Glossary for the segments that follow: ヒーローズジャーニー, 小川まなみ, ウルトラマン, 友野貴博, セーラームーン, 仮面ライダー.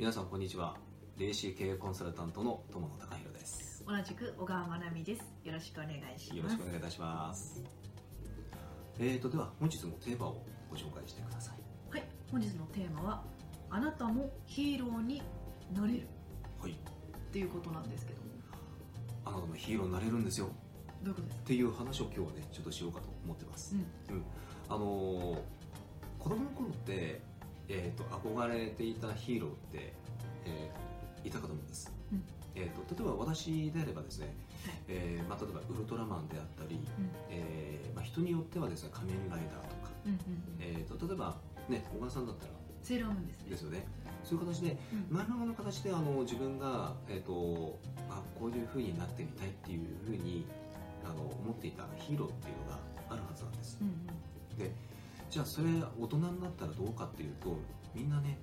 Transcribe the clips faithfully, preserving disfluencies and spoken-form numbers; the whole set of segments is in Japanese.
皆さんこんにちは。霊視経営コンサルタントの友野貴博です。同じく小川まなみです。よろしくお願いします。よろしくお願いいたします。えーとでは本日のテーマをご紹介してください。はい、本日のテーマはあなたもヒーローになれる、はい、っていうことなんですけども、あなたもヒーローになれるんですよ。どういうことですかっていう話を今日はねちょっとしようかと思ってます、うんうん、あのー、子供の頃って、えー、と憧れていたヒーローって、えー、いたかと思うんです、うん、えー、と例えば私であればですね、はい、えーまあ、例えばウルトラマンであったり、うん、えーまあ、人によってはですね仮面ライダーとか、うんうん、えー、と例えば、ね、小川さんだったらセーラームーンですね。ですよね。そういう形で、うん、何らかの形であの自分が、えーとまあ、こういう風になってみたいっていう風にあの思っていたヒーローっていうのがあるはずなんです、うんうん、で、じゃあそれ大人になったらどうかっていうと、みんなね、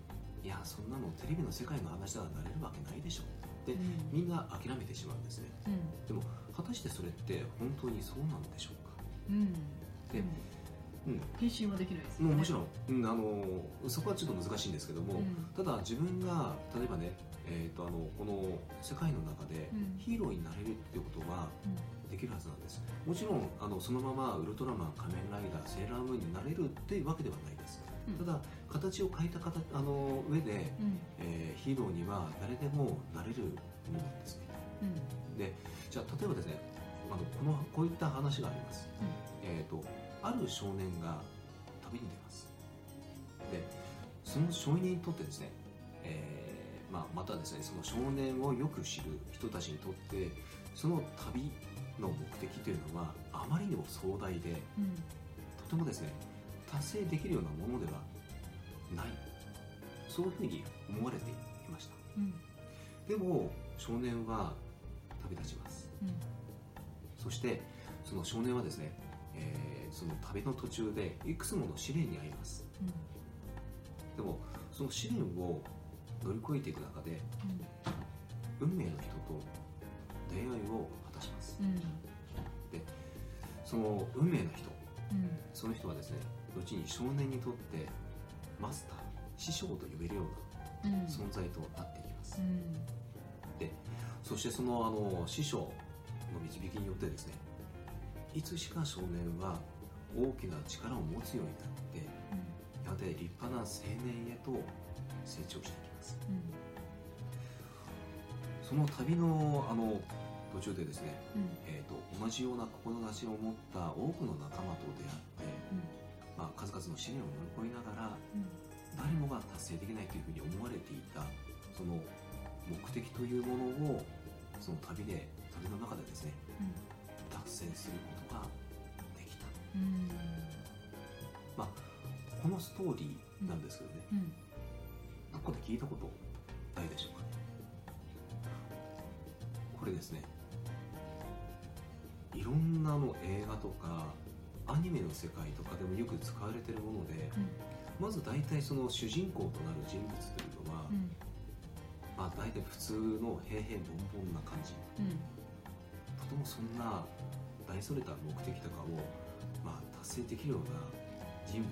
いやそんなのテレビの世界の話だからなれるわけないでしょって、うん、みんな諦めてしまうんですね、うん、でも果たしてそれって本当にそうなんでしょうか、うん、で、うんうん、返信はできないですよね。もちろん、うん、あのそこはちょっと難しいんですけども、うん、ただ自分が例えばね、えー、とあのこの世界の中でヒーローになれるっていうことはできるはずなんです、うん、もちろんあのそのままウルトラマン、仮面ライダー、セーラームーンになれるっていうわけではないです、うん、ただ形を変えたかたあの上で、うん、えー、ヒーローには誰でもなれるものなんですね、うん、で、じゃあ例えばですね、あの こ, のこういった話があります、うん、えーとある少年が旅に出ます。で、その少年にとってですね、えーまあ、またですね、その少年をよく知る人たちにとって、その旅の目的というのはあまりにも壮大で、うん、とてもですね、達成できるようなものではない。そういうふうに思われていました。うん、でも少年は旅立ちます。うん、そしてその少年はですね、えー、その旅の途中でいくつもの試練に遭います、うん、でもその試練を乗り越えていく中で、うん、運命の人と出会いを果たします、うん、で、その運命の人、うん、その人はですね、後に少年にとってマスター、師匠と呼べるような存在となっていきます、うん、で、そしてその、あの師匠の導きによってですね、いつしか少年は大きな力を持つようになって、うん、やがて立派な青年へと成長していきます、うん、その旅 の, あの途中でですね、うん、えー、と同じような志を持った多くの仲間と出会って、うん、まあ、数々の試練を乗り越えながら、うん、誰もが達成できないというふうに思われていたその目的というものをその 旅, で旅の中でですね、うん、達成することができた。うん、まあ、このストーリーなんですけどね、うんうん、どこで聞いたことないでしょうかね。これですね、いろんなの映画とかアニメの世界とかでもよく使われているもので、うん、まず大体その主人公となる人物というのは、うん、まあ、大体普通の平々凡々な感じ、うん、ともそんな大それた目的とかを、まあ、達成できるような人物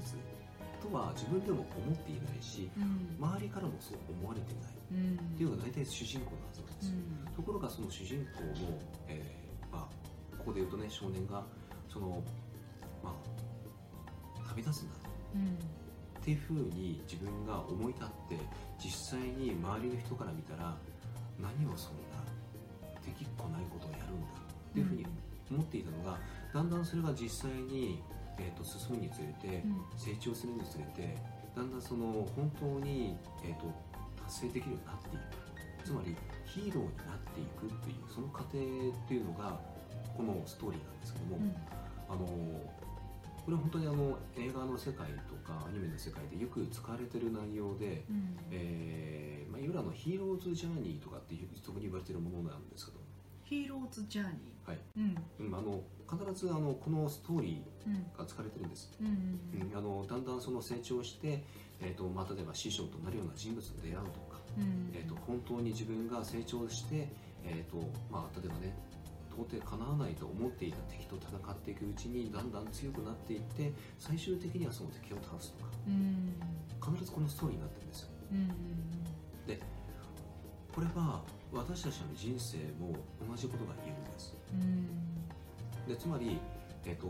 とは自分でも思っていないし、うん、周りからもそう思われていない、うん、っていうのが大体主人公のはずなんですよ、うん、ところがその主人公も、えーまあ、ここで言うとね、少年がその、まあ、旅立つんだ、うん、っていうふうに自分が思い立って、実際に周りの人から見たら、何をそんなできっこないことをやるんだっていうふうに思っていたのが、だんだんそれが実際に、えー、と進むにつれて、うん、成長するにつれて、だんだんその本当に、えー、と達成できるようになっていく、つまりヒーローになっていくっていう、その過程っていうのがこのストーリーなんですけども、うん、あのこれは本当にあの映画の世界とかアニメの世界でよく使われてる内容で、うん、えーまあ、いわゆるあのヒーローズジャーニーとかっていう特に言われてるものなんですけど、ヒーローズジャーニー、はい、うんうん、あの必ずあのこのストーリーが使われてるんです、うんうんうん、あのだんだんその成長して、えーとまあ、例えば師匠となるような人物と出会うとか、うんうん、えーと本当に自分が成長して、えーとまあ、例えばね、到底叶わないと思っていた敵と戦っていくうちに、だんだん強くなっていって、最終的にはその敵を倒すとか、うん、必ずこのストーリーになってるんですよ、うん、で、これは私たちの人生も同じことが言えるんです、うん、でつまり、えっと、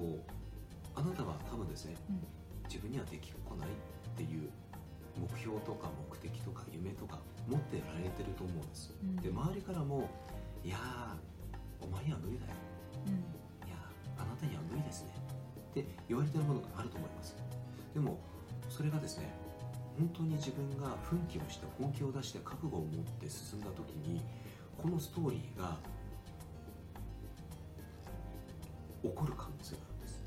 あなたは多分ですね、うん、自分にはできっこないっていう目標とか目的とか夢とか持ってられてると思うんです、うん、で周りからもいやーお前には無理だよ、うん、いやーあなたには無理ですねって言われてるものがあると思います。でもそれがですね本当に自分が奮起をして本気を出して覚悟を持って進んだ時にこのストーリーが起こる可能性があるんです、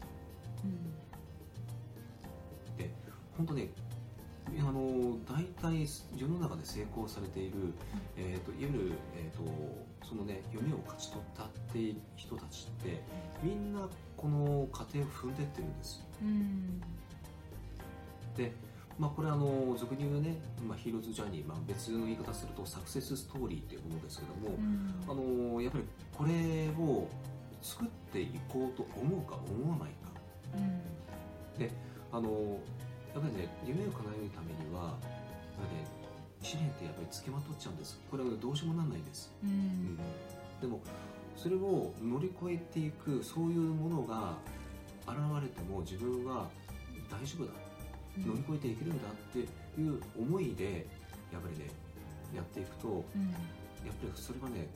うん、で本当ねあの大体世の中で成功されている、うんえーと、いわゆる、えーと、そのね夢を勝ち取ったっていう人たちってみんなこの過程を踏んでってるんです、うん、で、まあ、これあの俗に言うね、まあ、ヒーローズジャーニー、まあ、別の言い方するとサクセスストーリーっていうものですけども、うん、あのやっぱりこれを作っていこうと思うか思わないか、うん、であのやっぱりね、夢を叶えるためには、ね、試練ってやっぱりつきまとっちゃうんです。これはどうしようもなんないです、うんうん、でもそれを乗り越えていくそういうものが現れても自分は大丈夫だ、乗り越えていけるんだっていう思いでやっぱりねやっていくと、うん、やっぱりそれはね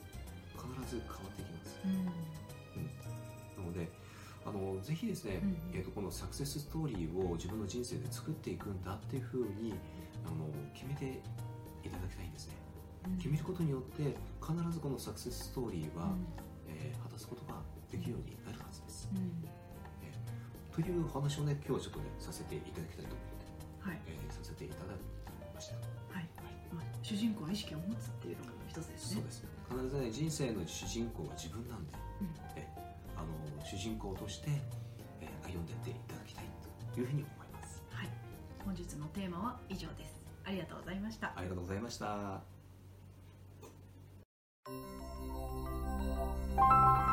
必ず変わってきます、うんうん、なのであのぜひですね、うんえー、とこのサクセスストーリーを自分の人生で作っていくんだっていうふうにあの決めていただきたいんですね、うん、決めることによって必ずこのサクセスストーリーは、うんえー、果たすことができるようになるはずです、うんえー、というお話をね今日はちょっとねさせていただきたいと思って、はいえー、させていただきました。はい、まあ、主人公は意識を持つっていうのが一つですね。そうですね、必ずね人生の主人公は自分なんで、うんえーあの主人公として、えー、歩んでいっていただきたいというふうに思います、はい、本日のテーマは以上です。ありがとうございました。ありがとうございました。